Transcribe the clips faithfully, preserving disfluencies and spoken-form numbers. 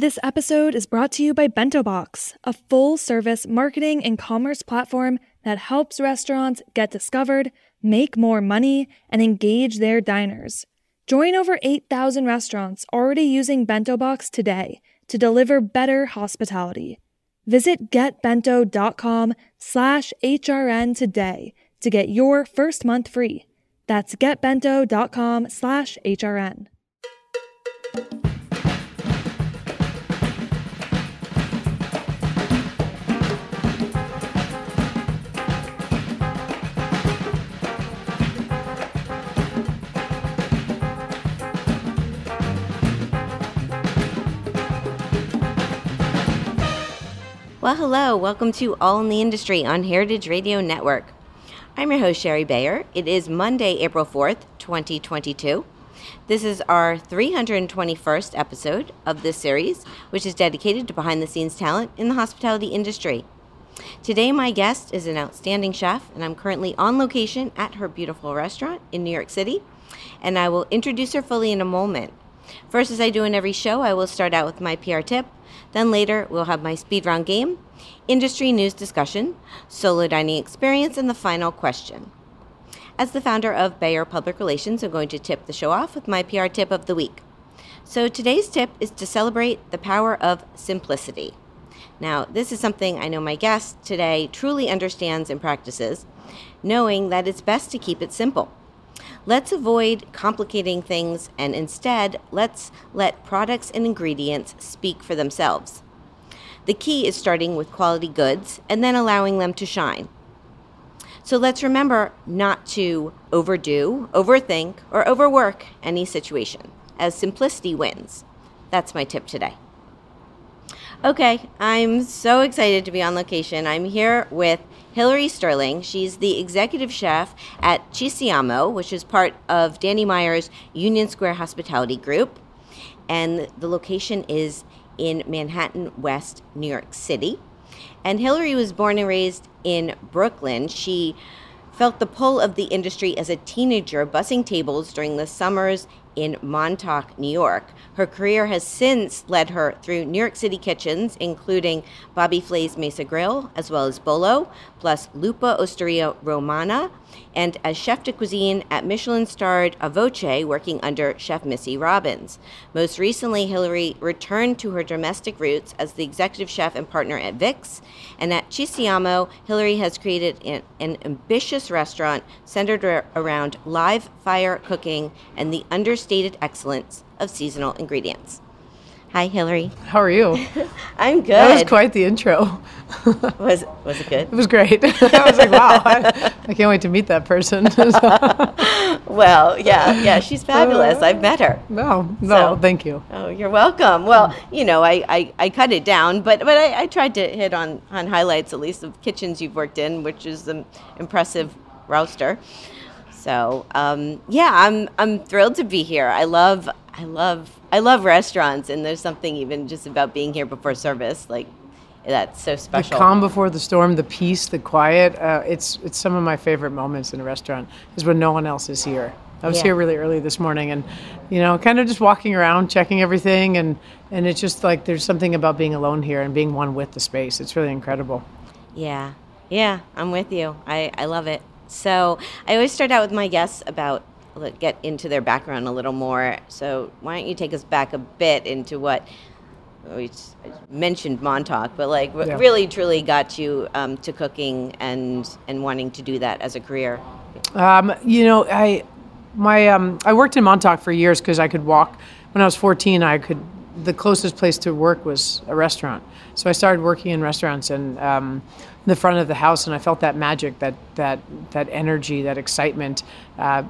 This episode is brought to you by BentoBox, a full-service marketing and commerce platform that helps restaurants get discovered, make more money, and engage their diners. Join over eight thousand restaurants already using BentoBox today to deliver better hospitality. Visit getbento.com slash HRN today to get your first month free. That's getbento.com slash HRN. Well, hello. Welcome to All in the Industry on Heritage Radio Network. I'm your host, Sherry Bayer. It is Monday, April fourth, twenty twenty-two. This is our three hundred twenty-first episode of this series, which is dedicated to behind-the-scenes talent in the hospitality industry. Today, my guest is an outstanding chef, and I'm currently on location at her beautiful restaurant in New York City, and I will introduce her fully in a moment. First, as I do in every show, I will start out with my P R tip. Then later, we'll have my speed round game, industry news discussion, solo dining experience, and the final question. As the founder of Bayer Public Relations, I'm going to tip the show off with my P R tip of the week. So today's tip is to celebrate the power of simplicity. Now, this is something I know my guest today truly understands and practices, knowing that it's best to keep it simple. Let's avoid complicating things, and instead, let's let products and ingredients speak for themselves. The key is starting with quality goods and then allowing them to shine. So let's remember not to overdo, overthink, or overwork any situation, as simplicity wins. That's my tip today. Okay, I'm so excited to be on location. I'm here with Hilary Sterling. She's the executive chef at Ci Siamo, which is part of Danny Meyer's Union Square Hospitality Group. And the location is in Manhattan West, New York City. And Hilary was born and raised in Brooklyn. She felt the pull of the industry as a teenager, bussing tables during the summers in Montauk, New York. Her career has since led her through New York City kitchens, including Bobby Flay's Mesa Grill, as well as Bolo, plus Lupa Osteria Romana, and as chef de cuisine at Michelin-starred A Voce, working under Chef Missy Robbins. Most recently, Hilary returned to her domestic roots as the executive chef and partner at Vic's, and at Ci Siamo, Hilary has created an, an ambitious restaurant centered around live fire cooking and the understated excellence of seasonal ingredients. Hi, Hilary. How are you? I'm good. That was quite the intro. was was it good? It was great. I was like, wow, I, I can't wait to meet that person. Well, yeah, yeah, she's fabulous. Uh, I've met her. No, no, so, thank you. Oh, you're welcome. Well, you know, I, I, I cut it down, but but I, I tried to hit on, on highlights, at least, of kitchens you've worked in, which is an impressive roster. So, um, yeah, I'm I'm thrilled to be here. I love I love I love restaurants, and there's something even just about being here before service, like that's so special. The calm before the storm, the peace, the quiet. Uh, it's it's some of my favorite moments in a restaurant is when no one else is here. I was yeah. here really early this morning, and you know, kind of just walking around, checking everything, and and it's just like there's something about being alone here and being one with the space. It's really incredible. Yeah, yeah, I'm with you. I, I love it. So I always start out with my guests about. Let's get into their background a little more. So why don't you take us back a bit into what we mentioned Montauk, but like what yeah. really truly got you um, to cooking and and wanting to do that as a career? Um, you know, I my um, I worked in Montauk for years because I could walk. When I was fourteen, I could. The closest place to work was a restaurant. So I started working in restaurants and um, in the front of the house, and I felt that magic, that that that energy, that excitement. Uh,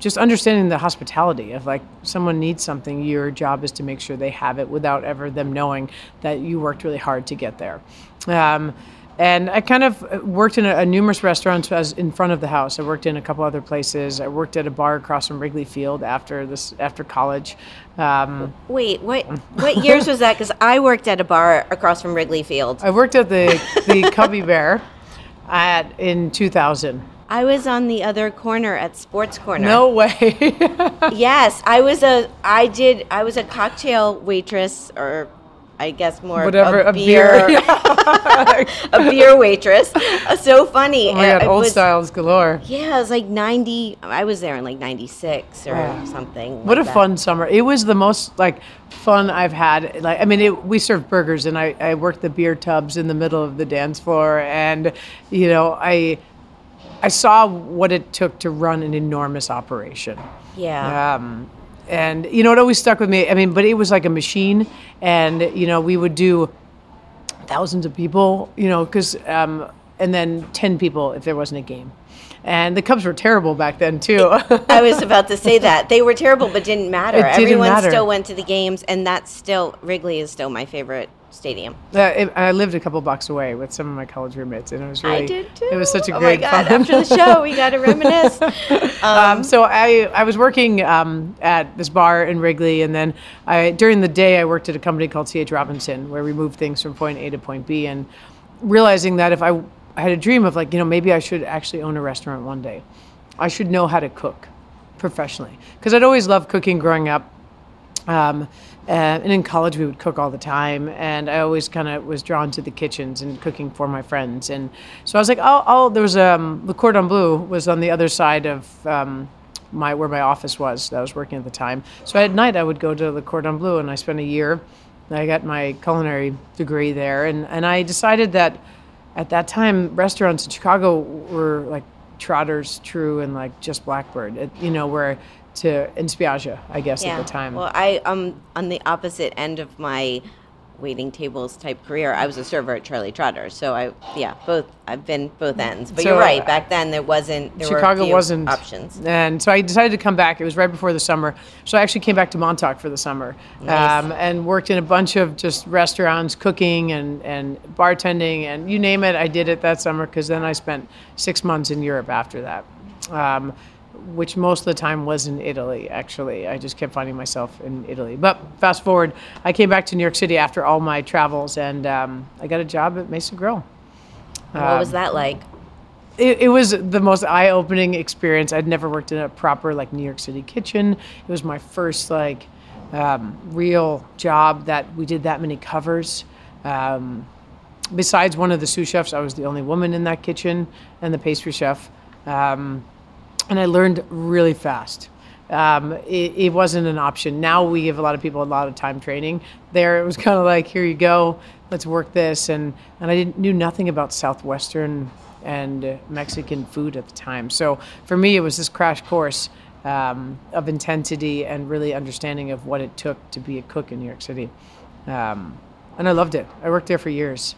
Just understanding the hospitality of like someone needs something, your job is to make sure they have it without ever them knowing that you worked really hard to get there. Um, and I kind of worked in a, a numerous restaurants as in front of the house. I worked in a couple other places. I worked at a bar across from Wrigley Field after this after college. Um, Wait, what what years was that? Because I worked at a bar across from Wrigley Field. I worked at the the Cubby Bear at in two thousand. I was on the other corner at Sports Corner. No way. Yes, I was a I did I was a cocktail waitress or I guess more Whatever, a, a beer, beer. a beer waitress. So funny. Oh my God, old was, styles galore. Yeah, it was like ninety. I was there in like ninety-six or wow. something. What like a that. fun summer! It was the most like fun I've had. Like I mean, it, we served burgers, and I, I worked the beer tubs in the middle of the dance floor, and you know I. I saw what it took to run an enormous operation. Yeah. Um, and, you know, it always stuck with me. I mean, but it was like a machine. And, you know, we would do thousands of people, you know, because, um, and then ten people if there wasn't a game. And the Cubs were terrible back then, too. I was about to say that. They were terrible, but didn't matter. It didn't Everyone matter. still went to the games, and that's still, Wrigley is still my favorite stadium. Uh, it, I lived a couple blocks away with some of my college roommates, and it was really, I did too. It was such a oh great fun. Oh my God, after the show, we got to reminisce. Um, um, so I, I was working um, at this bar in Wrigley, and then I during the day, I worked at a company called C H. Robinson, where we moved things from point A to point B, and realizing that if I I had a dream of like, you know, maybe I should actually own a restaurant one day. I should know how to cook professionally. Because I'd always loved cooking growing up. Um, uh, and in college, we would cook all the time. And I always kind of was drawn to the kitchens and cooking for my friends. And so I was like, oh, oh there was um, Le Cordon Bleu was on the other side of um, my where my office was that I was working at the time. So at night, I would go to Le Cordon Bleu, and I spent a year. I got my culinary degree there. And, and I decided that at that time, restaurants in Chicago were like Trotter's, True, and like just Blackbird, it, you know, were to, in Spiaggia, I guess, yeah. at the time. Well, I, um, on the opposite end of my waiting tables type career, I was a server at Charlie Trotter. So I, yeah, both, I've been both ends. But so, you're right, back then there wasn't, there Chicago were few wasn't, options. And so I decided to come back. It was right before the summer. So I actually came back to Montauk for the summer. Nice. Um, and worked in a bunch of just restaurants, cooking and, and bartending and you name it, I did it that summer because then I spent six months in Europe after that. Um, which most of the time was in Italy, actually. I just kept finding myself in Italy. But fast forward, I came back to New York City after all my travels, and um, I got a job at Mesa Grill. What um, was that like? It, it was the most eye-opening experience. I'd never worked in a proper, like, New York City kitchen. It was my first, like, um, real job that we did that many covers. Um, besides one of the sous chefs, I was the only woman in that kitchen, and the pastry chef. Um, And I learned really fast. Um, it, it wasn't an option. Now we give a lot of people a lot of time training. There it was kind of like, here you go, let's work this. And, and I didn't, knew nothing about Southwestern and Mexican food at the time. So for me, it was this crash course um, of intensity and really understanding of what it took to be a cook in New York City. Um, and I loved it. I worked there for years.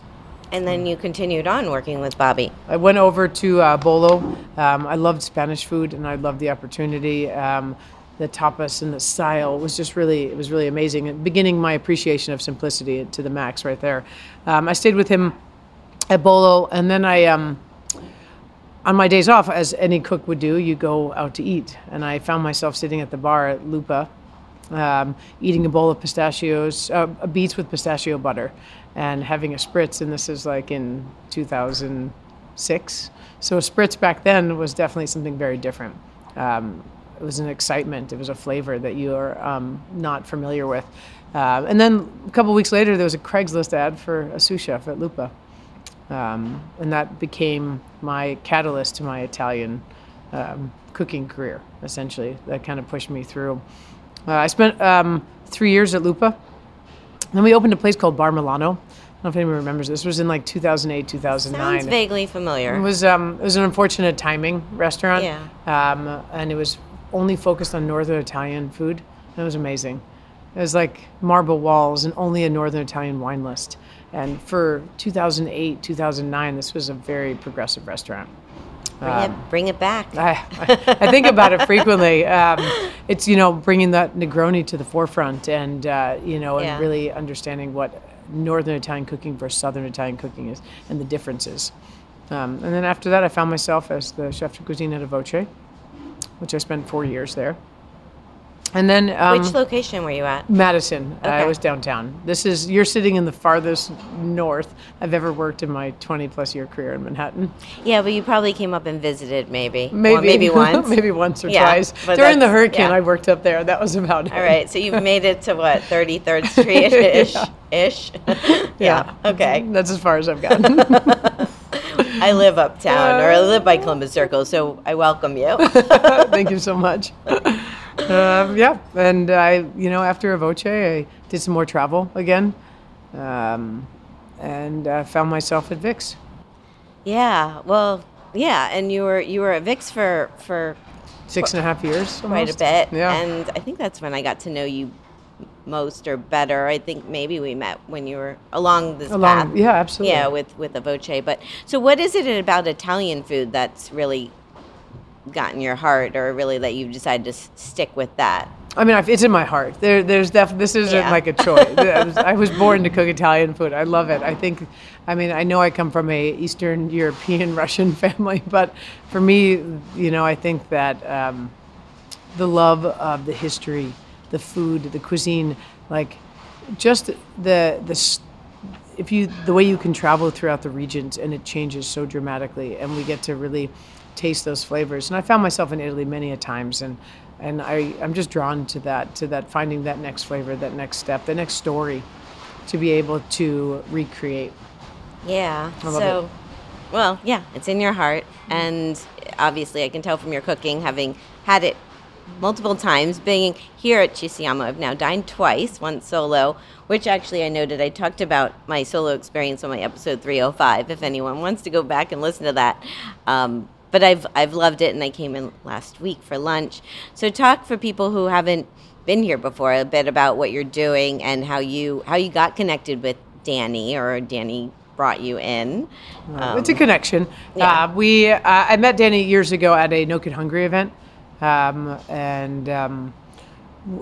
And then you continued on working with Bobby. I went over to uh, Bolo. Um, I loved Spanish food, and I loved the opportunity. Um, the tapas and the style was just really, it was really amazing. And beginning my appreciation of simplicity to the max right there. Um, I stayed with him at Bolo, and then I, um, on my days off, as any cook would do, you go out to eat. And I found myself sitting at the bar at Lupa, um, eating a bowl of pistachios, uh, beets with pistachio butter. And having a spritz, and this is like in two thousand six. So a spritz back then was definitely something very different. Um, it was an excitement. It was a flavor that you are um, not familiar with. Uh, and then a couple weeks later, there was a Craigslist ad for a sous chef at Lupa. Um, and that became my catalyst to my Italian um, cooking career, essentially. That kind of pushed me through. Uh, I spent um, three years at Lupa. Then we opened a place called Bar Milano. I don't know if anyone remembers this. It was in like two thousand eight, two thousand nine. Sounds vaguely familiar. It was um, it was an unfortunate timing restaurant. Yeah. Um, and it was only focused on Northern Italian food. It was amazing. It was like marble walls and only a Northern Italian wine list. And for two thousand eight, two thousand nine, this was a very progressive restaurant. Bring it, um, bring it back. I, I, I think about it frequently. Um, it's, you know, bringing that Negroni to the forefront and, uh, you know, yeah. and really understanding what Northern Italian cooking versus Southern Italian cooking is and the differences. Um, and then after that, I found myself as the chef de cuisine at A Voce, which I spent four years there. And then um, which location were you at? Madison. Okay. I was downtown. This is you're sitting in the farthest north I've ever worked in my twenty plus year career in Manhattan. Yeah, but you probably came up and visited maybe. Maybe well, maybe once. maybe once or yeah, twice. During the hurricane, yeah. I worked up there. That was about it. All right. So you've made it to what, thirty-third Street ish yeah. ish. yeah. yeah. Okay. That's as far as I've gotten. I live uptown, uh, or I live by Columbus Circle, so I welcome you. Thank you so much. Uh, yeah, and I, you know, after A Voce, I did some more travel again, um, and I found myself at Vic's. Yeah, well, yeah, and you were you were at Vic's for for six and a half years, quite almost. a bit. Yeah, and I think that's when I got to know you most or better. I think maybe we met when you were along this along, path. Yeah, absolutely. Yeah, with with A Voce. But so, what is it about Italian food that's really gotten your heart, or really that you've decided to s- stick with that? I mean, I've, it's in my heart. There, there's def- This isn't yeah. like a choice. I, was, I was born to cook Italian food. I love it. I think, I mean, I know I come from a Eastern European Russian family, but for me, you know, I think that um, the love of the history, the food, the cuisine, like just the the. St- If you, the way you can travel throughout the regions, and it changes so dramatically, and we get to really taste those flavors. And I found myself in Italy many a times, and and I, I'm just drawn to that, to that finding that next flavor, that next step, the next story, to be able to recreate. Yeah. I love so, it. Well, yeah, it's in your heart, and obviously I can tell from your cooking, having had it multiple times, being here at Ci Siamo. I've now dined twice, once solo, which actually I noted I talked about my solo experience on my episode three oh five, if anyone wants to go back and listen to that. Um, but I've I've loved it, and I came in last week for lunch. So talk for people who haven't been here before a bit about what you're doing and how you how you got connected with Danny, or Danny brought you in. Um, it's a connection. Yeah. Uh, we uh, I met Danny years ago at a No Kid Hungry event. Um, and um,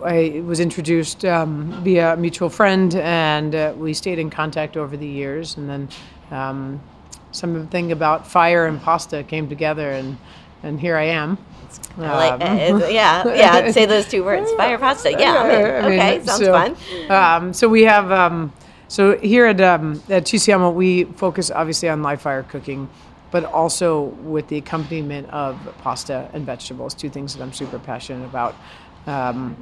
I was introduced um, via a mutual friend, and uh, we stayed in contact over the years. And then um, something about fire and pasta came together, and, and here I am. Um, like, uh, yeah, yeah. I'd say those two words: fire, pasta. Yeah. I mean, okay, I mean, sounds so, fun. Um, so we have um, so here at um, at Ci Siamo, we focus obviously on live fire cooking, but also with the accompaniment of pasta and vegetables, two things that I'm super passionate about. Um,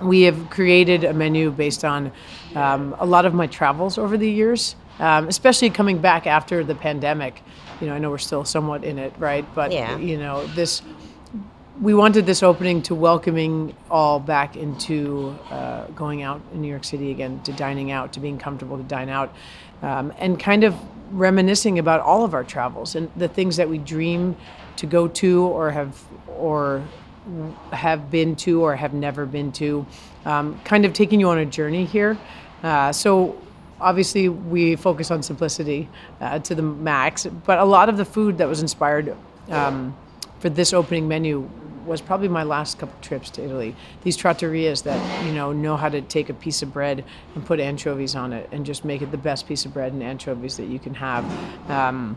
we have created a menu based on um, a lot of my travels over the years, um, especially coming back after the pandemic. You know, I know we're still somewhat in it, right? But, yeah. you know, this we wanted this opening to welcoming all back into uh, going out in New York City again, to dining out, to being comfortable to dine out, um, and kind of reminiscing about all of our travels and the things that we dream to go to, or have or have been to, or have never been to, um, kind of taking you on a journey here. Uh, so obviously we focus on simplicity uh, to the max, but a lot of the food that was inspired um, for this opening menu was probably my last couple trips to Italy. These trattorias that, you know, know how to take a piece of bread and put anchovies on it and just make it the best piece of bread and anchovies that you can have. Um,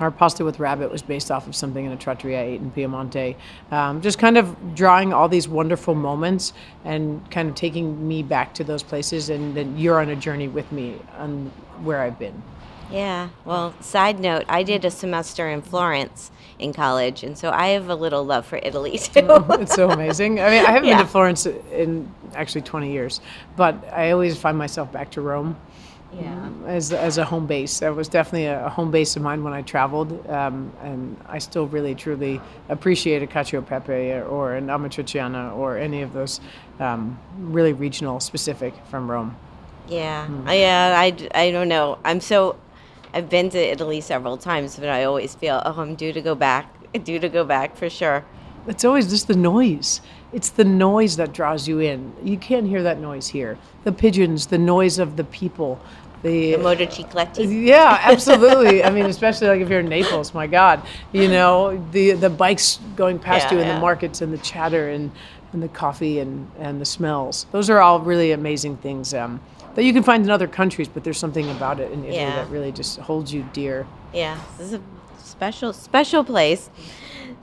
our pasta with rabbit was based off of something in a trattoria I ate in Piemonte. Um, just kind of drawing all these wonderful moments and kind of taking me back to those places, and then you're on a journey with me on where I've been. Yeah. Well, side note, I did a semester in Florence in college, and so I have a little love for Italy too. It's so amazing. I mean, I haven't yeah. been to Florence in actually twenty years, but I always find myself back to Rome. Yeah. As as a home base. That was definitely a home base of mine when I traveled, um, and I still really truly appreciate a cacio e pepe or an amatriciana or any of those um, really regional specific from Rome. Yeah. Mm-hmm. Yeah. I, I don't know. I'm so. I've been to Italy several times, but I always feel, oh, I'm due to go back, due to go back for sure. It's always just the noise. It's the noise that draws you in. You can't hear that noise here. The pigeons, the noise of the people. The, the motocicletti. Yeah, absolutely. I mean, especially like if you're in Naples, my God, you know, the the bikes going past yeah, you in yeah. the markets, and the chatter, and, and the coffee, and, and the smells. Those are all really amazing things um, that you can find in other countries, but there's something about it in Italy yeah. that really just holds you dear. Yeah, this is a special, special place.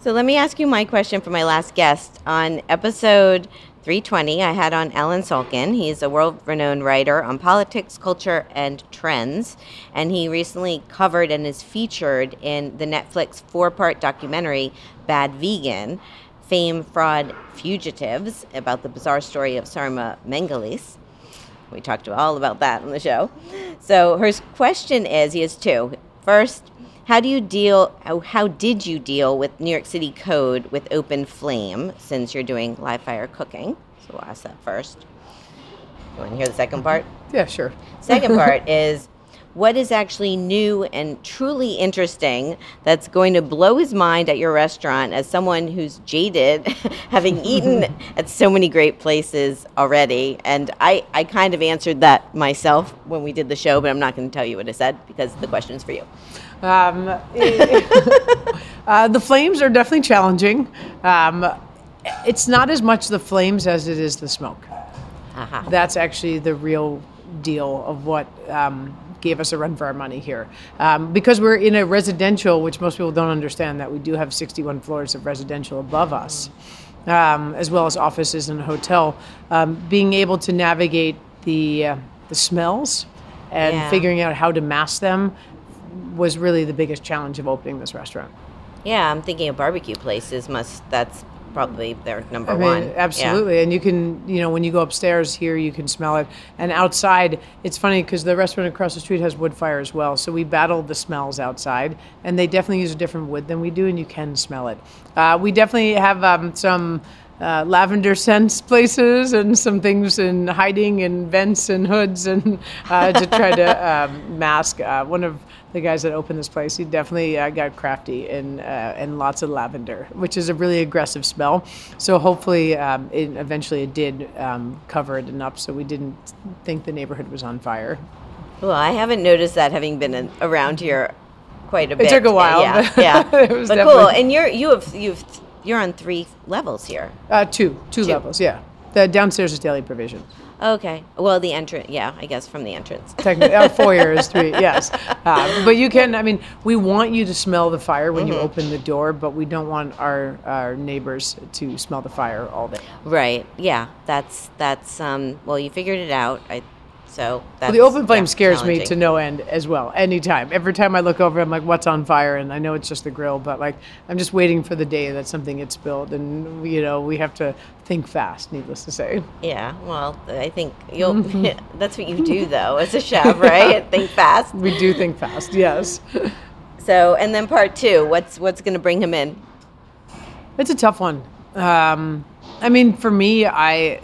So let me ask you my question for my last guest. On episode three twenty, I had on Alan Salkin. He's a world-renowned writer on politics, culture, and trends. And he recently covered and is featured in the Netflix four-part documentary, Bad Vegan, Fame, Fraud, Fugitives, about the bizarre story of Sarma Mengele. We talked all about that on the show. So her question is, he has two. First, how do you deal, how, how did you deal with New York City code with open flame, since you're doing live fire cooking? So we'll ask that first. You want to hear the second part? Yeah, sure. Second part is, what is actually new and truly interesting that's going to blow his mind at your restaurant as someone who's jaded, having eaten at so many great places already? And I, I kind of answered that myself when we did the show, but I'm not going to tell you what I said because the question's for you. Um, uh, the flames are definitely challenging. Um, it's not as much the flames as it is the smoke. Uh-huh. That's actually the real deal of what... Um, gave us a run for our money here. Um, because we're in a residential, which most people don't understand, that we do have sixty-one floors of residential above us, um, as well as offices and a hotel, um, being able to navigate the, uh, the smells and yeah. figuring out how to mask them was really the biggest challenge of opening this restaurant. Yeah, I'm thinking of barbecue places must, that's probably their number I mean, one. Absolutely. Yeah. And you can, you know, when you go upstairs here, you can smell it. And outside, it's funny because the restaurant across the street has wood fire as well. So we battled the smells outside, and they definitely use a different wood than we do, and you can smell it. Uh, we definitely have um, some uh, lavender scents places and some things in hiding and vents and hoods and uh, to try to um, mask. Uh, one of the guys that opened this place, he definitely uh, got crafty and uh, and lots of lavender, which is a really aggressive smell. So hopefully, um, it eventually it did um, cover it enough so we didn't think the neighborhood was on fire. Well, I haven't noticed that, having been in, around here quite a bit. It took a while. Uh, yeah, yeah. It was but definitely... cool. And you're you have you've you're on three levels here. Uh, two, two, two levels. Yeah, the downstairs is daily provision. Okay. Well, the entrance, yeah, I guess from the entrance. Technically, our foyer is three, yes. Uh, but you can, I mean, we want you to smell the fire when mm-hmm. you open the door, but we don't want our, our neighbors to smell the fire all day. Right. Yeah. That's, that's um. well, you figured it out. I So that's, well, the open flame yeah, scares me to no end as well. Anytime, every time I look over, I'm like, "What's on fire?" And I know it's just the grill, but like, I'm just waiting for the day that something gets spilled, and you know, we have to think fast. Needless to say. Yeah, well, I think you'll. Mm-hmm. That's what you do, though, as a chef, right? Yeah. Think fast. We do think fast. Yes. So, and then part two. What's what's going to bring him in? It's a tough one. Um, I mean, for me, I.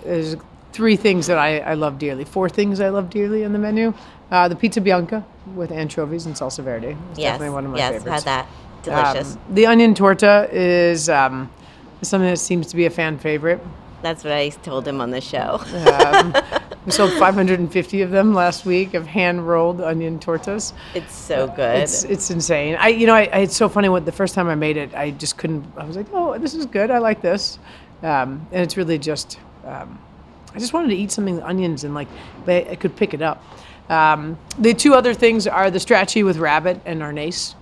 Three things that I, I love dearly. Four things I love dearly on the menu. Uh, the pizza bianca with anchovies and salsa verde. It's yes, definitely one of my yes, favorites. Yes, had that. Delicious. Um, the onion torta is um, something that seems to be a fan favorite. That's what I told him on the show. um, we sold five hundred fifty of them last week, of hand-rolled onion tortas. It's so good. It's it's insane. I you know I, I it's so funny. When the first time I made it, I just couldn't. I was like, oh, this is good. I like this, um, and it's really just. Um, I just wanted to eat something with onions and like, but I could pick it up. Um, the two other things are the stracci with rabbit and arnese.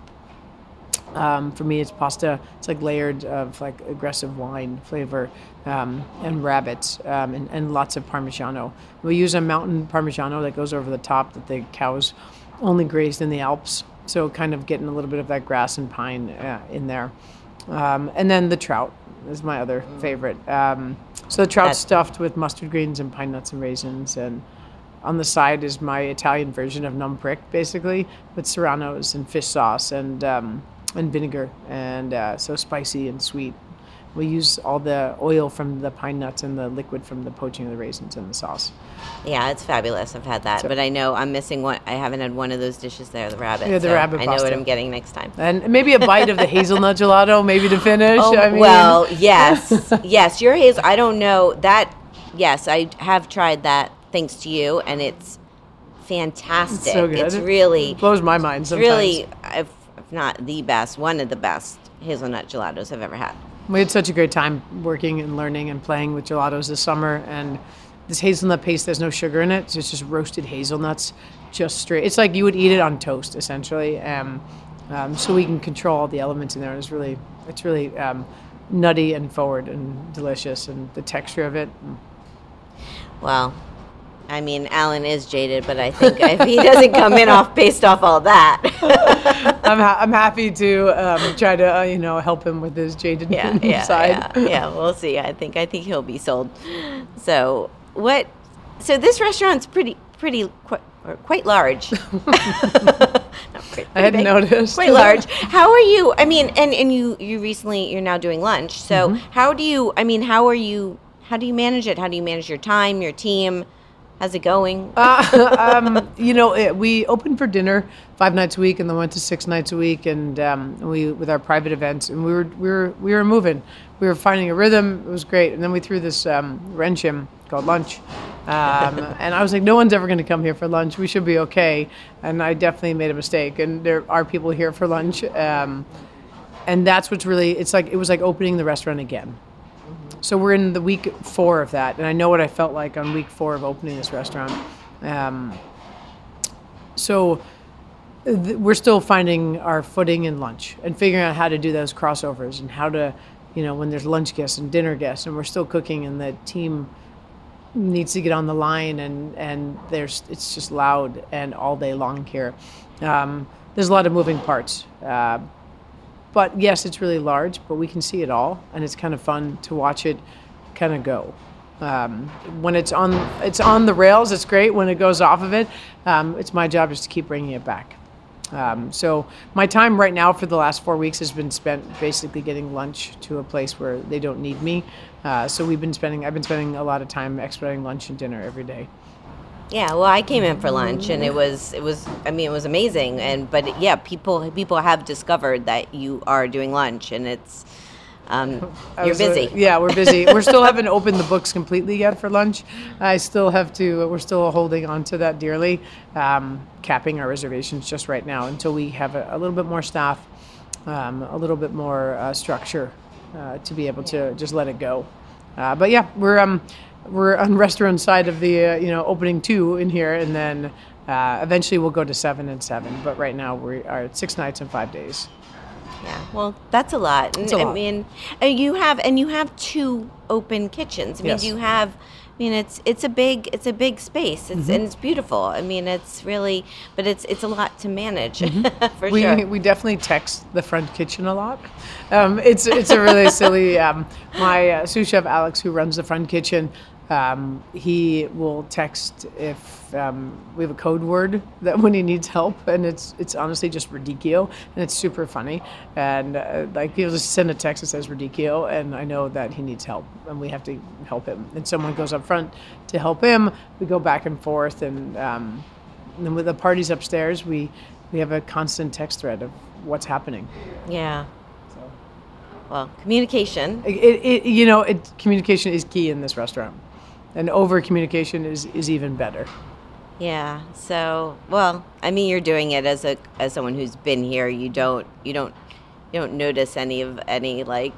Um, for me, it's pasta. It's like layered of like aggressive wine flavor um, and rabbits um, and, and lots of Parmigiano. We use a mountain Parmigiano that goes over the top that the cows only grazed in the Alps. So kind of getting a little bit of that grass and pine uh, in there. Um, and then the trout is my other favorite. Um, so the trout That's stuffed with mustard greens and pine nuts and raisins, and on the side is my Italian version of non prick, basically, with serranos and fish sauce and um, and vinegar, and uh, so spicy and sweet. We use all the oil from the pine nuts and the liquid from the poaching of the raisins in the sauce. Yeah, it's fabulous. I've had that. So, but I know I'm missing one. I haven't had one of those dishes there, the rabbit. Yeah, the so rabbit I pasta. Know what I'm getting next time. And maybe a bite of the hazelnut gelato, maybe to finish. Oh, I mean. Well, yes. Yes, your hazel. I don't know. That, yes, I have tried that thanks to you, and it's fantastic. It's so good. It's really. It blows my mind sometimes. Really, if, if not the best, one of the best hazelnut gelatos I've ever had. We had such a great time working and learning and playing with gelatos this summer. And this hazelnut paste, there's no sugar in it. So it's just roasted hazelnuts, just straight. It's like you would eat it on toast, essentially. Um, um, so we can control all the elements in there. It's really, it's really um, nutty and forward and delicious. And the texture of it, Well, I mean, Alan is jaded, but I think if he doesn't come in off based off all that. I'm ha- I'm happy to um, try to uh, you know help him with his jaded yeah, yeah, side. Yeah, yeah, we'll see. I think I think he'll be sold. So what? So this restaurant's pretty pretty qu- or quite large. Pretty, pretty I hadn't big, noticed. Quite large. How are you? I mean, and, and you, you recently, you're now doing lunch. So mm-hmm. how do you, I mean, how are you, how do you manage it? How do you manage your time, your team? How's it going? uh, um, you know, it, we opened for dinner five nights a week and then went to six nights a week. And um, we, with our private events, and we were, we were, we were moving. We were finding a rhythm. It was great. And then we threw this um, wrench gym called lunch. um, and I was like, no one's ever going to come here for lunch. We should be okay. And I definitely made a mistake. And there are people here for lunch. Um, and that's what's really, it's like, it was like opening the restaurant again. Mm-hmm. So we're in the week four of that. And I know what I felt like on week four of opening this restaurant. Um, so th- we're still finding our footing in lunch and figuring out how to do those crossovers and how to, you know, when there's lunch guests and dinner guests, and we're still cooking and the team needs to get on the line, and, and there's it's just loud and all day long here. Um, there's a lot of moving parts. Uh, but yes, it's really large, but we can see it all, and it's kind of fun to watch it kind of go. Um, when it's on it's on the rails, it's great. When it goes off of it, um, it's my job just to keep bringing it back. Um, so my time right now for the last four weeks has been spent basically getting lunch to a place where they don't need me. Uh, so we've been spending, I've been spending a lot of time expediting lunch and dinner every day. Yeah. Well, I came in for lunch and it was, it was, I mean, it was amazing. And, but yeah, people, people have discovered that you are doing lunch and it's, um, you're busy. A, yeah, we're busy. We still haven't opened the books completely yet for lunch. I still have to, we're still holding on to that dearly, um, capping our reservations just right now until we have a, a little bit more staff, um, a little bit more uh, structure uh, to be able to just let it go. Uh, but yeah, we're um, we're on restaurant side of the, uh, you know, opening two in here, and then uh, eventually we'll go to seven and seven. But right now we are at six nights and five days. Yeah, well, that's a lot. And, a lot. I mean, you have and you have two open kitchens. I mean, yes. you have. I mean, it's it's a big it's a big space. It's mm-hmm. and it's beautiful. I mean, it's really, but it's it's a lot to manage mm-hmm. for we, sure. We definitely text the front kitchen a lot. Um, it's it's a really silly. Um, my uh, sous chef Alex, who runs the front kitchen. Um, he will text if um, we have a code word that when he needs help, and it's it's honestly just radicchio, and it's super funny. And uh, like he'll just send a text that says radicchio, and I know that he needs help, and we have to help him. And someone goes up front to help him. We go back and forth, and um, and then with the parties upstairs, we we have a constant text thread of what's happening. Yeah. So. Well, communication. It, it you know it communication is key in this restaurant. And over-communication is, is even better. Yeah. So, well, I mean, you're doing it as a as someone who's been here. You don't you don't you don't notice any of any like.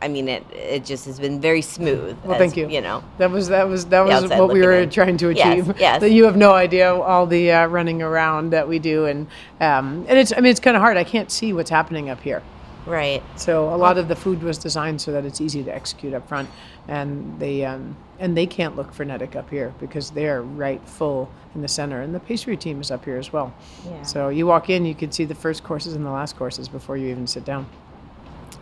I mean, it it just has been very smooth. Well, as, thank you. You know, that was that was that was what we were in. trying to achieve. Yes, yes. That you have no idea all the uh, running around that we do, and um and it's I mean it's kind of hard. I can't see what's happening up here. Right. So a lot of the food was designed so that it's easy to execute up front, and they um, and they can't look frenetic up here because they're right full in the center, and the pastry team is up here as well. Yeah. So you walk in, you can see the first courses and the last courses before you even sit down.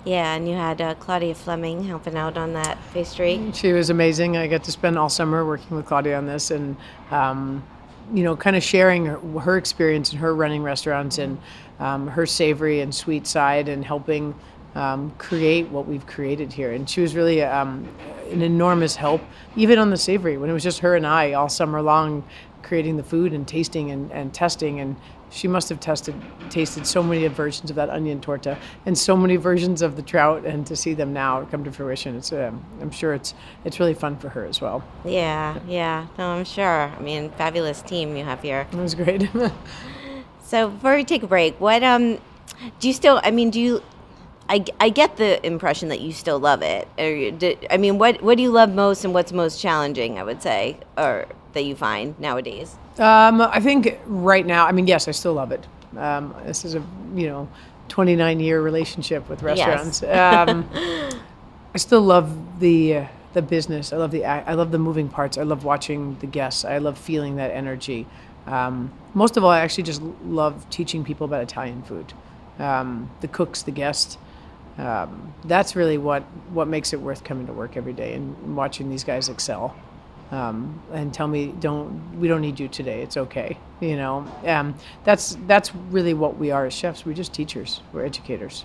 Yeah, and you had uh, Claudia Fleming helping out on that pastry. She was amazing. I got to spend all summer working with Claudia on this, and um, you know, kind of sharing her, her experience and her running restaurants and um, her savory and sweet side and helping um, create what we've created here. And she was really um, an enormous help, even on the savory, when it was just her and I all summer long creating the food and tasting and, and testing. And she must have tested, tasted so many versions of that onion torta and so many versions of the trout, and to see them now come to fruition, it's um, I'm sure it's it's really fun for her as well. Yeah, yeah, no, I'm sure. I mean, fabulous team you have here. That was great. So before we take a break, what um, do you still? I mean, do you? I, I get the impression that you still love it. Or do, I mean, what what do you love most, and what's most challenging? I would say, or that you find nowadays. Um, I think right now, I mean, yes, I still love it. Um, this is a, you know, twenty-nine year relationship with restaurants. Yes. um, I still love the, uh, the business. I love the I love the moving parts. I love watching the guests. I love feeling that energy. Um, most of all, I actually just love teaching people about Italian food. Um, the cooks, the guests. Um, that's really what, what makes it worth coming to work every day and watching these guys excel. Um, and tell me, don't we don't need you today. It's okay, you know. Um, that's that's really what we are as chefs. We're just teachers. We're educators.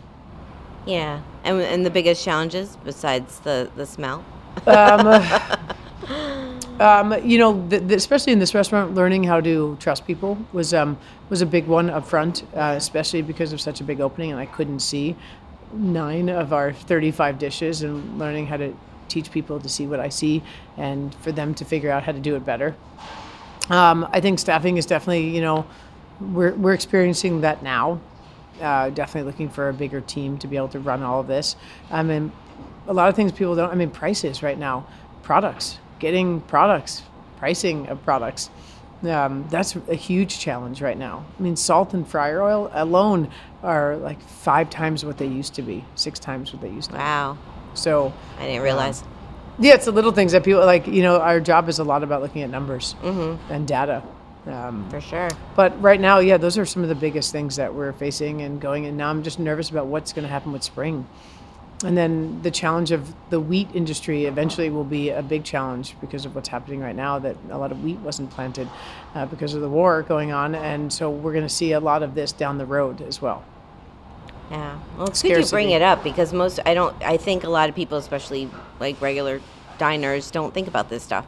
Yeah, and and the biggest challenges besides the the smell. um, um, you know, the, the, especially in this restaurant, learning how to trust people was um, was a big one up front, uh, especially because of such a big opening, and I couldn't see nine of our thirty-five dishes, and learning how to teach people to see what I see and for them to figure out how to do it better. Um, I think staffing is definitely, you know, we're we're experiencing that now. Uh, definitely looking for a bigger team to be able to run all of this. I mean, a lot of things people don't, I mean, prices right now, products, getting products, pricing of products. Um, that's a huge challenge right now. I mean, salt and fryer oil alone are like five times what they used to be, six times what they used to be. Wow. So I didn't realize. Um, yeah, it's the little things that people like. You know, our job is a lot about looking at numbers mm-hmm. and data. Um, For sure. But right now, yeah, those are some of the biggest things that we're facing and going. And now I'm just nervous about what's going to happen with spring, and then the challenge of the wheat industry eventually will be a big challenge because of what's happening right now. That a lot of wheat wasn't planted uh, because of the war going on, and so we're going to see a lot of this down the road as well. Yeah, well, it's good you bring it up because most, I don't, I think a lot of people, especially like regular diners, don't think about this stuff.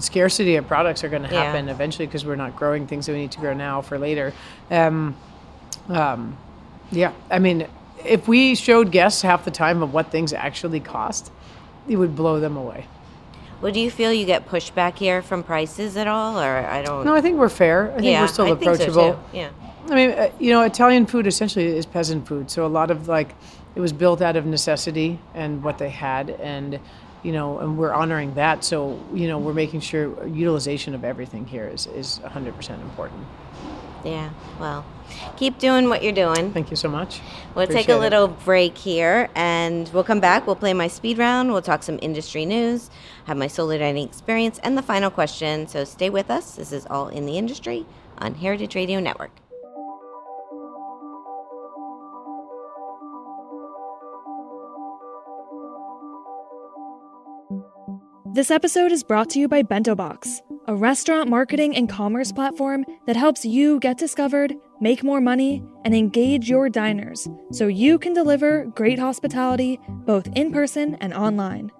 Scarcity of products are going to happen yeah. eventually because we're not growing things that we need to grow now for later. Um, um, yeah, I mean, if we showed guests half the time of what things actually cost, it would blow them away. Well, do you feel you get pushback here from prices at all, or I don't? No, I think we're fair. I think yeah, we're still I approachable. Think so too. Yeah. I mean, uh, you know, Italian food essentially is peasant food. So a lot of like, it was built out of necessity and what they had, and you know, and we're honoring that. So you know, we're making sure utilization of everything here is is one hundred percent important. Yeah. Well, keep doing what you're doing. Thank you so much. We'll Appreciate take a little it. break here, and we'll come back. We'll play my speed round. We'll talk some industry news, have my solo dining experience, and the final question. So stay with us. This is All in the Industry on Heritage Radio Network. This episode is brought to you by BentoBox, a restaurant marketing and commerce platform that helps you get discovered, make more money, and engage your diners so you can deliver great hospitality both in person and online.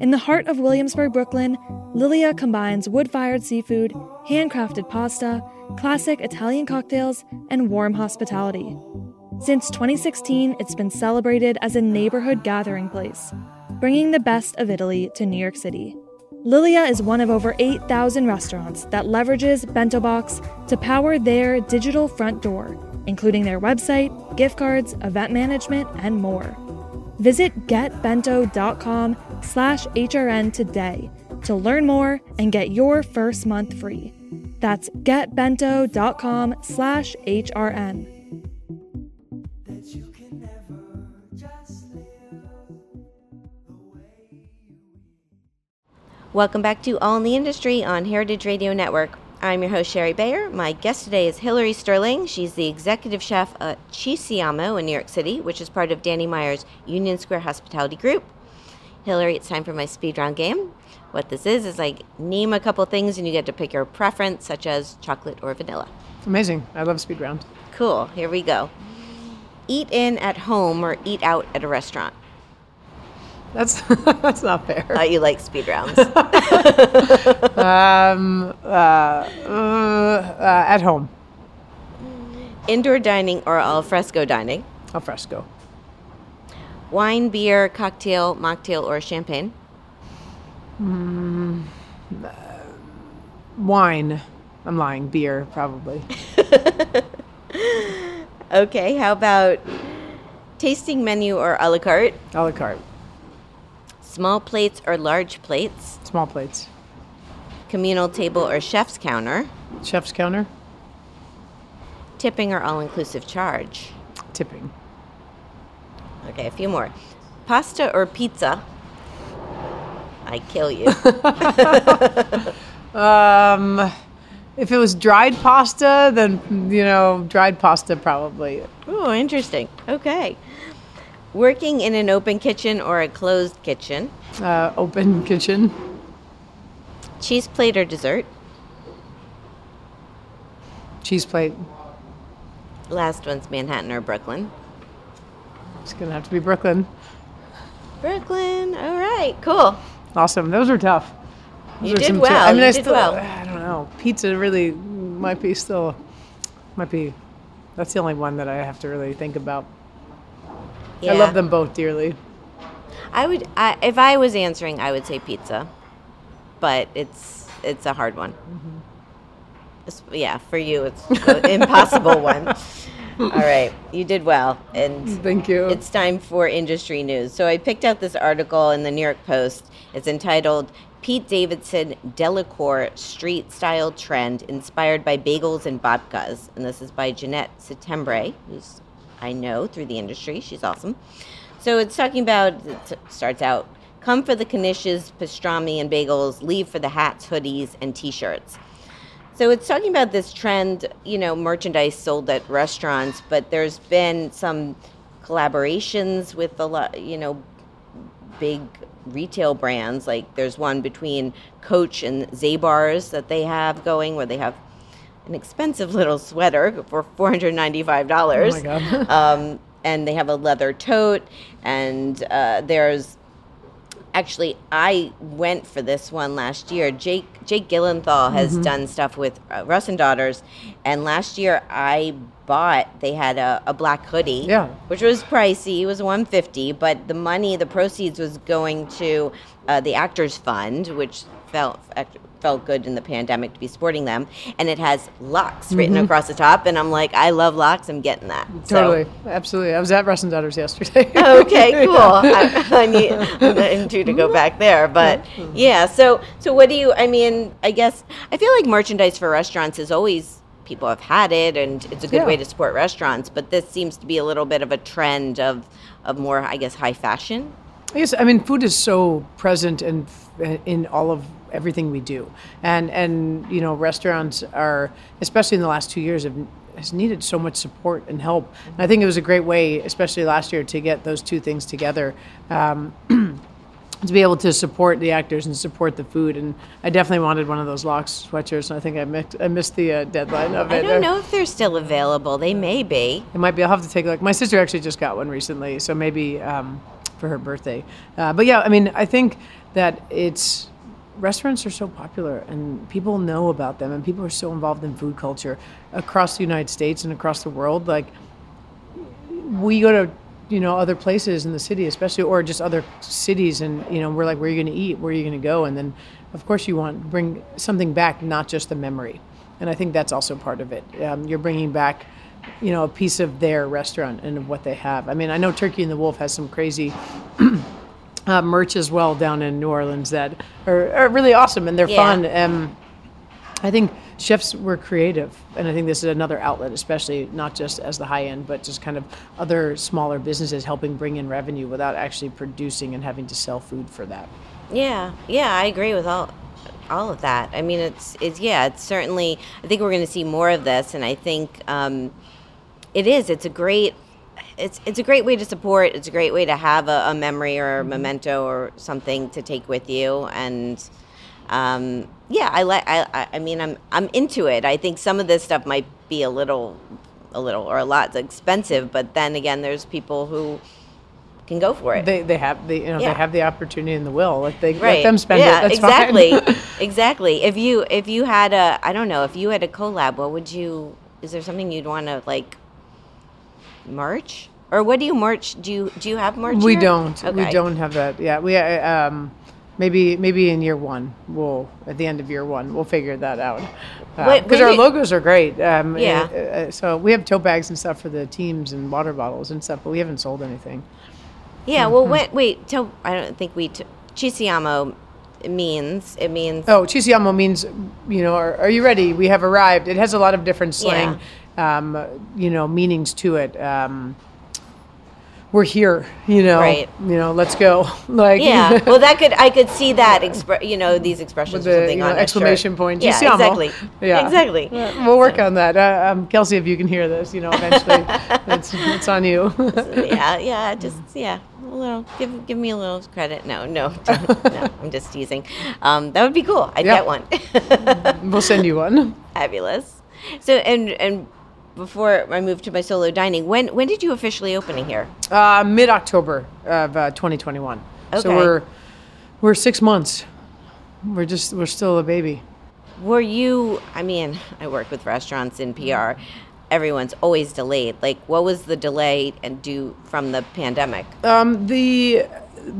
In the heart of Williamsburg, Brooklyn, Lilia combines wood-fired seafood, handcrafted pasta, classic Italian cocktails, and warm hospitality. Since twenty sixteen, it's been celebrated as a neighborhood gathering place, bringing the best of Italy to New York City. Lilia is one of over eight thousand restaurants that leverages BentoBox to power their digital front door, including their website, gift cards, event management, and more. Visit get bento dot com slash H R N today to learn more and get your first month free. That's get bento dot com slash H R N. Welcome back to All in the Industry on Heritage Radio Network. I'm your host, Sherry Bayer. My guest today is Hilary Sterling. She's the executive chef at Ci Siamo in New York City, which is part of Danny Meyer's Union Square Hospitality Group. Hilary, it's time for my speed round game. What this is is I name a couple things and you get to pick your preference, such as chocolate or vanilla. Amazing. I love speed round. Cool. Here we go. Eat in at home or eat out at a restaurant? That's that's not fair. Uh, you like speed rounds. um, uh, uh, uh, at home. Indoor dining or al fresco dining? Al fresco. Wine, beer, cocktail, mocktail, or champagne? Mm, uh, wine. I'm lying. Beer, probably. Okay, how about tasting menu or a la carte? A la carte. Small plates or large plates? Small plates. Communal table or chef's counter? Chef's counter. Tipping or all-inclusive charge? Tipping. Okay, a few more. Pasta or pizza? I kill you. um, if it was dried pasta, then, you know, dried pasta probably. Oh, interesting. Okay. Working in an open kitchen or a closed kitchen? Uh, open kitchen. Cheese plate or dessert? Cheese plate. Last one's Manhattan or Brooklyn? It's going to have to be Brooklyn. Brooklyn. All right. Cool. Awesome. Those were tough. Those you did well. T- I mean, you I did still, well. I don't know. Pizza really might be still, might be, that's the only one that I have to really think about. Yeah. I love them both dearly. I would, I, if I was answering, I would say pizza, but it's it's a hard one. Mm-hmm. It's, yeah, for you, it's an impossible one. All right, you did well, and thank you. It's time for industry news. So I picked out this article in the New York Post. It's entitled "Pete Davidson Delacour Street Style Trend Inspired by Bagels and Babkas," and this is by Jeanette Settembre, who's I know through the industry. She's awesome. So it's talking about, it starts out, come for the knishes, pastrami, and bagels, leave for the hats, hoodies, and T-shirts. So it's talking about this trend, you know, merchandise sold at restaurants, but there's been some collaborations with a lot, you know, big retail brands. Like there's one between Coach and Zabar's that they have going where they have an expensive little sweater for four hundred ninety-five dollars. Oh my God. um, and they have a leather tote. And uh, there's actually, I went for this one last year. Jake Jake Gyllenhaal has mm-hmm. done stuff with uh, Russ and Daughters. And last year I bought, they had a, a black hoodie, yeah. which was pricey. It was one hundred fifty dollars, but the money, the proceeds was going to uh, the Actors Fund, which felt felt good in the pandemic to be sporting them, and it has locks mm-hmm. written across the top, and I'm like, I love locks, I'm getting that. Totally, so. Absolutely. I was at Russ and Daughters yesterday. Okay, cool. I, I need I'm due to go back there, but yeah. So, so what do you? I mean, I guess I feel like merchandise for restaurants is always people have had it, and it's a good yeah. way to support restaurants. But this seems to be a little bit of a trend of of more, I guess, high fashion. Yes, I mean, food is so present and in, in all of. Everything we do, and and you know, restaurants are, especially in the last two years, have has needed so much support and help. And I think it was a great way, especially last year, to get those two things together, um, to be able to support the actors and support the food. And I definitely wanted one of those locks sweatshirts, and I think I missed I missed the uh, deadline of it. I don't know if they're still available. They may be. It might be. I'll have to take a look. My sister actually just got one recently, so maybe um, for her birthday. Uh, but yeah, I mean, I think that it's. Restaurants are so popular, and people know about them, and people are so involved in food culture across the United States and across the world. Like, we go to, you know, other places in the city, especially, or just other cities, and, you know, we're like, where are you going to eat? Where are you going to go? And then, of course, you want to bring something back, not just the memory. And I think that's also part of it. Um, you're bringing back, you know, a piece of their restaurant and of what they have. I mean, I know Turkey and the Wolf has some crazy... Uh, merch as well down in New Orleans that are, are really awesome, and they're yeah. fun. Um, I think chefs were creative, and I think this is another outlet, especially not just as the high end, but just kind of other smaller businesses helping bring in revenue without actually producing and having to sell food for that. Yeah, yeah, I agree with all all of that. I mean, it's it's yeah, it's certainly. I think we're going to see more of this, and I think um, it is. It's a great. It's it's a great way to support. It's a great way to have a, a memory or a memento or something to take with you. And um, yeah, I like. I I mean, I'm I'm into it. I think some of this stuff might be a little, a little or a lot expensive. But then again, there's people who can go for it. They they have the you know yeah. they have the opportunity and the will. Let they right. let them spend yeah, it. That's exactly, fine. exactly. If you if you had a I don't know if you had a collab, what would you? Is there something you'd want to like? Merch or what do you merch do you do you have merch we here? Don't okay. we don't have that yeah we um maybe maybe in year one we'll at the end of year one we'll figure that out because um, our logos are great um yeah uh, so we have tote bags and stuff for the teams and water bottles and stuff, but we haven't sold anything. Yeah mm-hmm. Well wait wait till I don't think we t- Ci Siamo means it means oh Ci Siamo means you know are, are you ready, we have arrived. It has a lot of different slang yeah. Um, you know, meanings to it. Um, we're here, you know, right. you know, let's go. Like, yeah, well, that could, I could see that, expre- you know, these expressions with the, or something you know, on exclamation shirt. Point. Yeah, Ci Siamo. Exactly. Yeah, exactly. Yeah, we'll work so. on that. Uh, um, Kelsey, if you can hear this, you know, eventually it's, it's on you. yeah. Yeah. Just, yeah. A little, give give me a little credit. No, no, no. I'm just teasing. Um, that would be cool. I'd yeah. get one. We'll send you one. Fabulous. So, and, and, before I moved to my solo dining, when when did you officially open here? Uh, mid-October of uh, twenty twenty-one. Okay. So we're we're six months. We're just we're still a baby. Were you? I mean, I work with restaurants in P R. Everyone's always delayed. Like, what was the delay and due from the pandemic? Um, the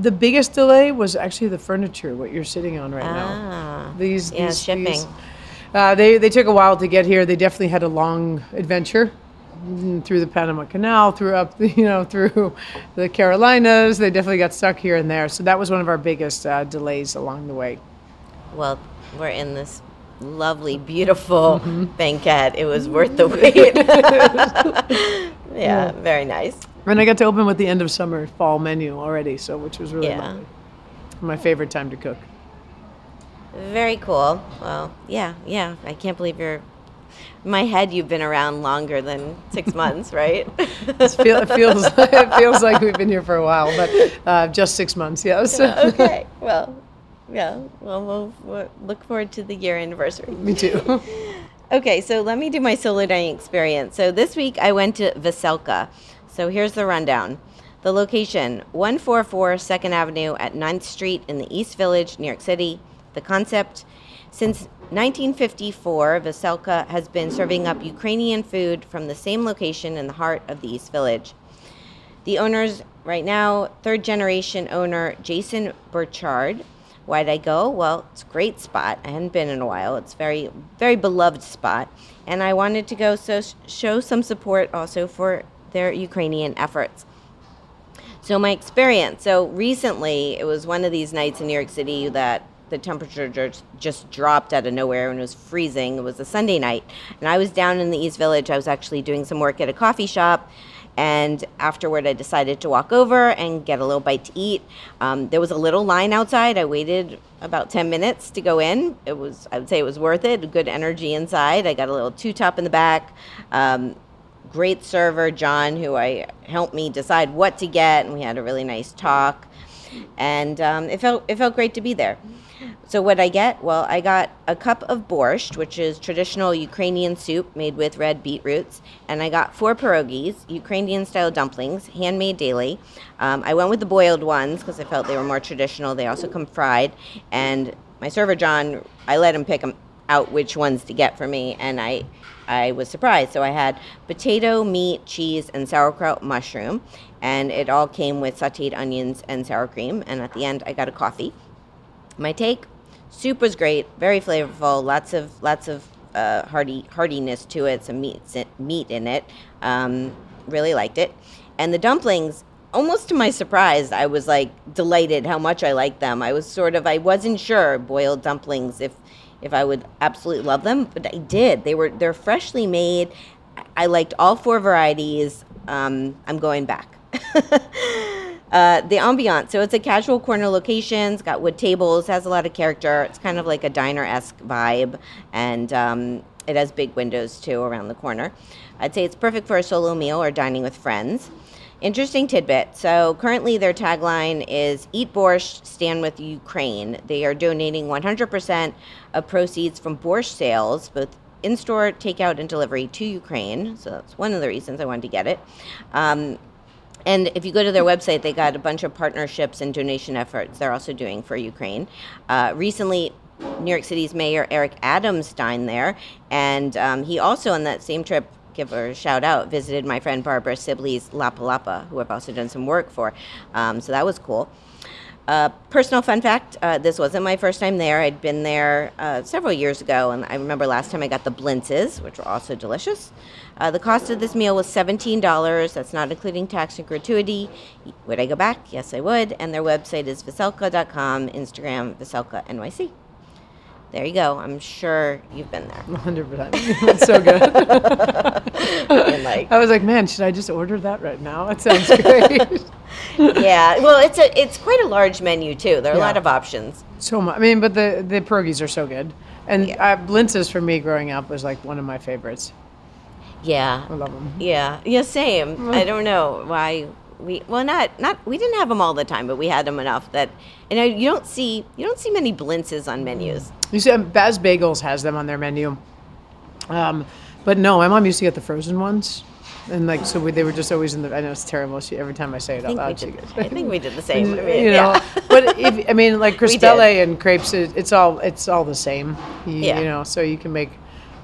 the biggest delay was actually the furniture. What you're sitting on right ah, now. These yeah these, shipping. These, Uh, they, they took a while to get here. They definitely had a long adventure through the Panama Canal, through up, the, you know, through the Carolinas. They definitely got stuck here and there. So that was one of our biggest uh, delays along the way. Well, we're in this lovely, beautiful mm-hmm. banquette. It was worth the wait. yeah, yeah, very nice. And I got to open with the end of summer, fall menu already, so which was really yeah. lovely. My favorite time to cook. Very cool. Well, yeah, yeah. I can't believe you're, in my head, you've been around longer than six months, right? It, feel, it, feels, it feels like we've been here for a while, but uh, just six months, yes. Yeah, okay. Well, yeah. Well, we'll, we'll look forward to the year anniversary. Me too. Okay, so let me do my solo dining experience. So this week I went to Veselka. So here's the rundown. The location, one forty-four second Avenue at ninth Street in the East Village, New York City. The concept, since nineteen fifty-four, Veselka has been serving up Ukrainian food from the same location in the heart of the East Village. The owners right now, third generation owner Jason Burchard. Why'd I go? Well, it's a great spot. I hadn't been in a while. It's very, very beloved spot. And I wanted to go so show some support also for their Ukrainian efforts. So my experience. So recently, it was one of these nights in New York City that the temperature just dropped out of nowhere and it was freezing. It was a Sunday night. And I was down in the East Village. I was actually doing some work at a coffee shop. And afterward, I decided to walk over and get a little bite to eat. Um, there was a little line outside. I waited about ten minutes to go in. It was, I would say it was worth it. Good energy inside. I got a little two-top in the back. Um, great server, John, who I helped me decide what to get. And we had a really nice talk. And um, it felt it felt great to be there. So what I get? Well, I got a cup of borscht, which is traditional Ukrainian soup made with red beetroots, and I got four pierogies, Ukrainian-style dumplings, handmade daily. Um, I went with the boiled ones because I felt they were more traditional. They also come fried, and my server, John, I let him pick them out which ones to get for me, and I, I was surprised. So I had potato, meat, cheese, and sauerkraut mushroom, and it all came with sautéed onions and sour cream, and at the end, I got a coffee. My take, soup was great, very flavorful, lots of lots of uh, hearty heartiness to it, some meat meat in it. Um, really liked it, and the dumplings. Almost to my surprise, I was like delighted how much I liked them. I was sort of I wasn't sure boiled dumplings if if I would absolutely love them, but I did. They were they're freshly made. I liked all four varieties. Um, I'm going back. Uh, the ambiance, so it's a casual corner location, it's got wood tables, has a lot of character, it's kind of like a diner-esque vibe, and um, it has big windows, too, around the corner. I'd say it's perfect for a solo meal or dining with friends. Interesting tidbit, so currently their tagline is, Eat Borscht, Stand with Ukraine. They are donating one hundred percent of proceeds from borscht sales, both in-store, takeout, and delivery to Ukraine, so that's one of the reasons I wanted to get it. Um, And if you go to their website, they got a bunch of partnerships and donation efforts they're also doing for Ukraine. Uh, recently, New York City's Mayor Eric Adams dined there, and um, he also on that same trip, give her a shout out, visited my friend Barbara Sibley's Lapa Lapa, who I've also done some work for. Um, so that was cool. Uh, personal fun fact, uh, this wasn't my first time there. I'd been there uh, several years ago, and I remember last time I got the blintzes, which were also delicious. Uh, the cost of this meal was seventeen dollars. That's not including tax and gratuity. Would I go back? Yes, I would. And their website is veselka dot com, Instagram, veselka N Y C. There you go. I'm sure you've been there. one hundred percent. That's so good. like. I was like, man, should I just order that right now? It sounds great. Yeah, well, it's a it's quite a large menu too. There are yeah. a lot of options. So much. I mean, but the the pierogies are so good, and yeah. uh, Blintzes for me growing up was like one of my favorites. Yeah, I love them. Yeah, yeah, same. Mm. I don't know why we well not not we didn't have them all the time, but we had them enough that. And I, you don't see you don't see many Blintzes on menus. You see, Baz Bagels has them on their menu. Um, but no, my mom used to get the frozen ones, and like so we, they were just always in the. I know it's terrible. She, every time I say it out loud, she gets. I think we did the same. you yeah. know, but if, I mean, like crespelle and crepes, it, it's all it's all the same. You, yeah. you know, so you can make.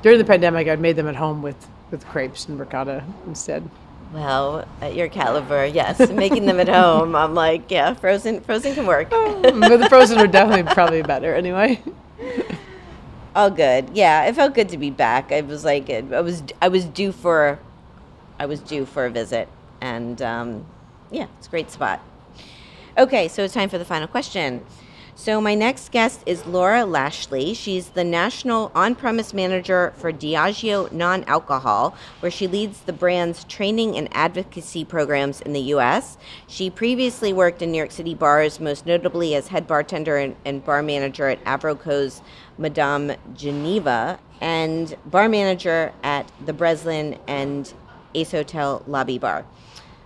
During the pandemic, I'd made them at home with with crepes and ricotta instead. Well, at your caliber, yes. Making them at home, I'm like, yeah, frozen, frozen can work. um, but the frozen are definitely probably better anyway. All good. Yeah, it felt good to be back. I was like, I was, I was due for, I was due for a visit, and um, yeah, it's a great spot. Okay, so it's time for the final question. So my next guest is Laura Lashley. She's the national on-premise manager for Diageo Non-Alcohol, where she leads the brand's training and advocacy programs in the U S She previously worked in New York City bars, most notably as head bartender and, and bar manager at Avroco's Madame Geneva and bar manager at the Breslin and Ace Hotel Lobby Bar.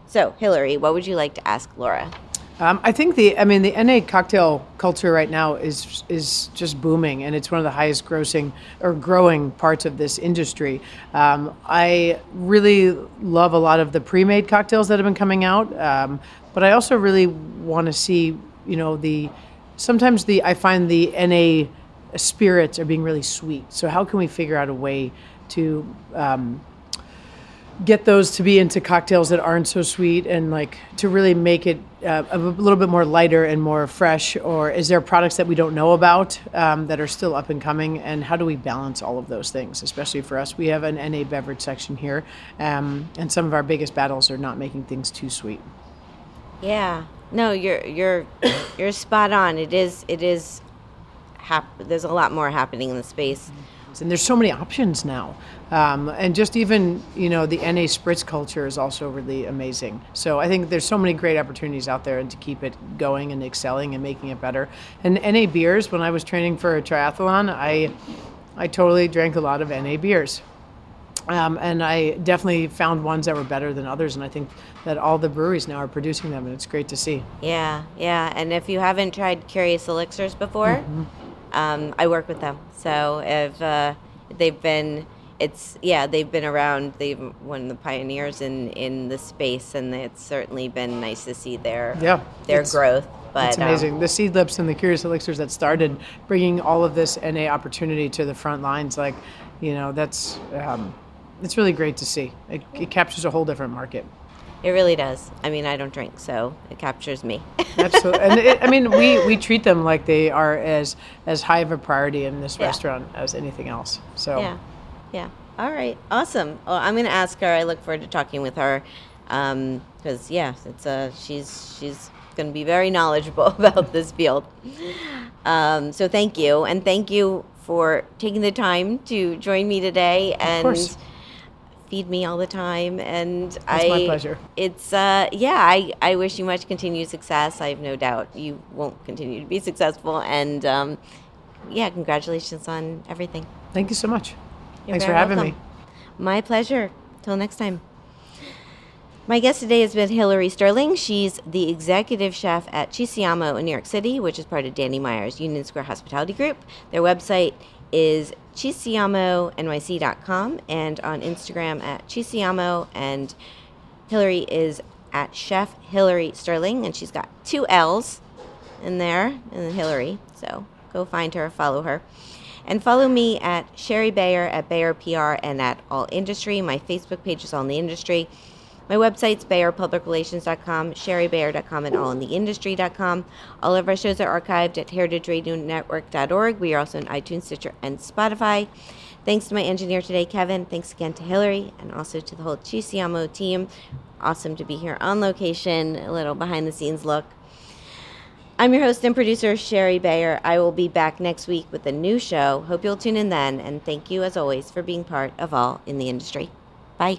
So, Hilary, what would you like to ask Laura? Um, I think the, I mean, the N A cocktail culture right now is is just booming, and it's one of the highest grossing or growing parts of this industry. Um, I really love a lot of the pre-made cocktails that have been coming out, um, but I also really want to see, you know, the, sometimes the, I find the N A spirits are being really sweet. So how can we figure out a way to um, get those to be into cocktails that aren't so sweet, and like to really make it Uh, a little bit more lighter and more fresh? Or is there products that we don't know about um, that are still up and coming, and how do we balance all of those things? Especially for us, we have an N A beverage section here, um, and some of our biggest battles are not making things too sweet. Yeah, no, you're you're you're spot on. It is it is hap- there's a lot more happening in the space. And there's so many options now. Um, and just even, you know, the N A spritz culture is also really amazing. So I think there's so many great opportunities out there, and to keep it going and excelling and making it better. And N A beers, when I was training for a triathlon, I I totally drank a lot of N A beers. Um, and I definitely found ones that were better than others. And I think that all the breweries now are producing them, and it's great to see. Yeah, yeah. And if you haven't tried Curious Elixirs before... Mm-hmm. Um, I work with them, so if uh, they've been, it's yeah, they've been around. They've one of the pioneers in, in the space, and it's certainly been nice to see their yeah, their it's, growth. But it's amazing. Um, the Seed Lips and the Curious Elixirs that started bringing all of this N A opportunity to the front lines, like you know, that's um, it's really great to see. It, it captures a whole different market. It really does. I mean, I don't drink, so it captures me. Absolutely. And it, I mean, we, we treat them like they are as as high of a priority in this yeah. restaurant as anything else. So yeah. Yeah. All right. Awesome. Well, I'm going to ask her. I look forward to talking with her um, because, yeah, it's uh, she's she's going to be very knowledgeable about this field. Um, so thank you. And thank you for taking the time to join me today. And of course. Feed me all the time, and it's I. It's my pleasure. It's uh, yeah. I, I wish you much continued success. I have no doubt you won't continue to be successful, and um, yeah, congratulations on everything. Thank you so much. You're Thanks for having welcome. me. My pleasure. Till next time. My guest today has been Hilary Sterling. She's the executive chef at Ci Siamo in New York City, which is part of Danny Meyer's Union Square Hospitality Group. Their website is Ci Siamo N Y C dot com, and on Instagram at Ci Siamo, and Hilary is at Chef Hilary Sterling, and she's got two L's in there, and then Hilary, so go find her, follow her. And follow me at Sherry Bayer, at Bayer P R, and at All Industry. My Facebook page is All in the Industry. My website's bayer public relations dot com, sherry bayer dot com, and all in the industry dot com. All of our shows are archived at heritage radio network dot org. We are also on iTunes, Stitcher, and Spotify. Thanks to my engineer today, Kevin. Thanks again to Hilary, and also to the whole Ci Siamo team. Awesome to be here on location, a little behind-the-scenes look. I'm your host and producer, Sherry Bayer. I will be back next week with a new show. Hope you'll tune in then, and thank you, as always, for being part of All in the Industry. Bye.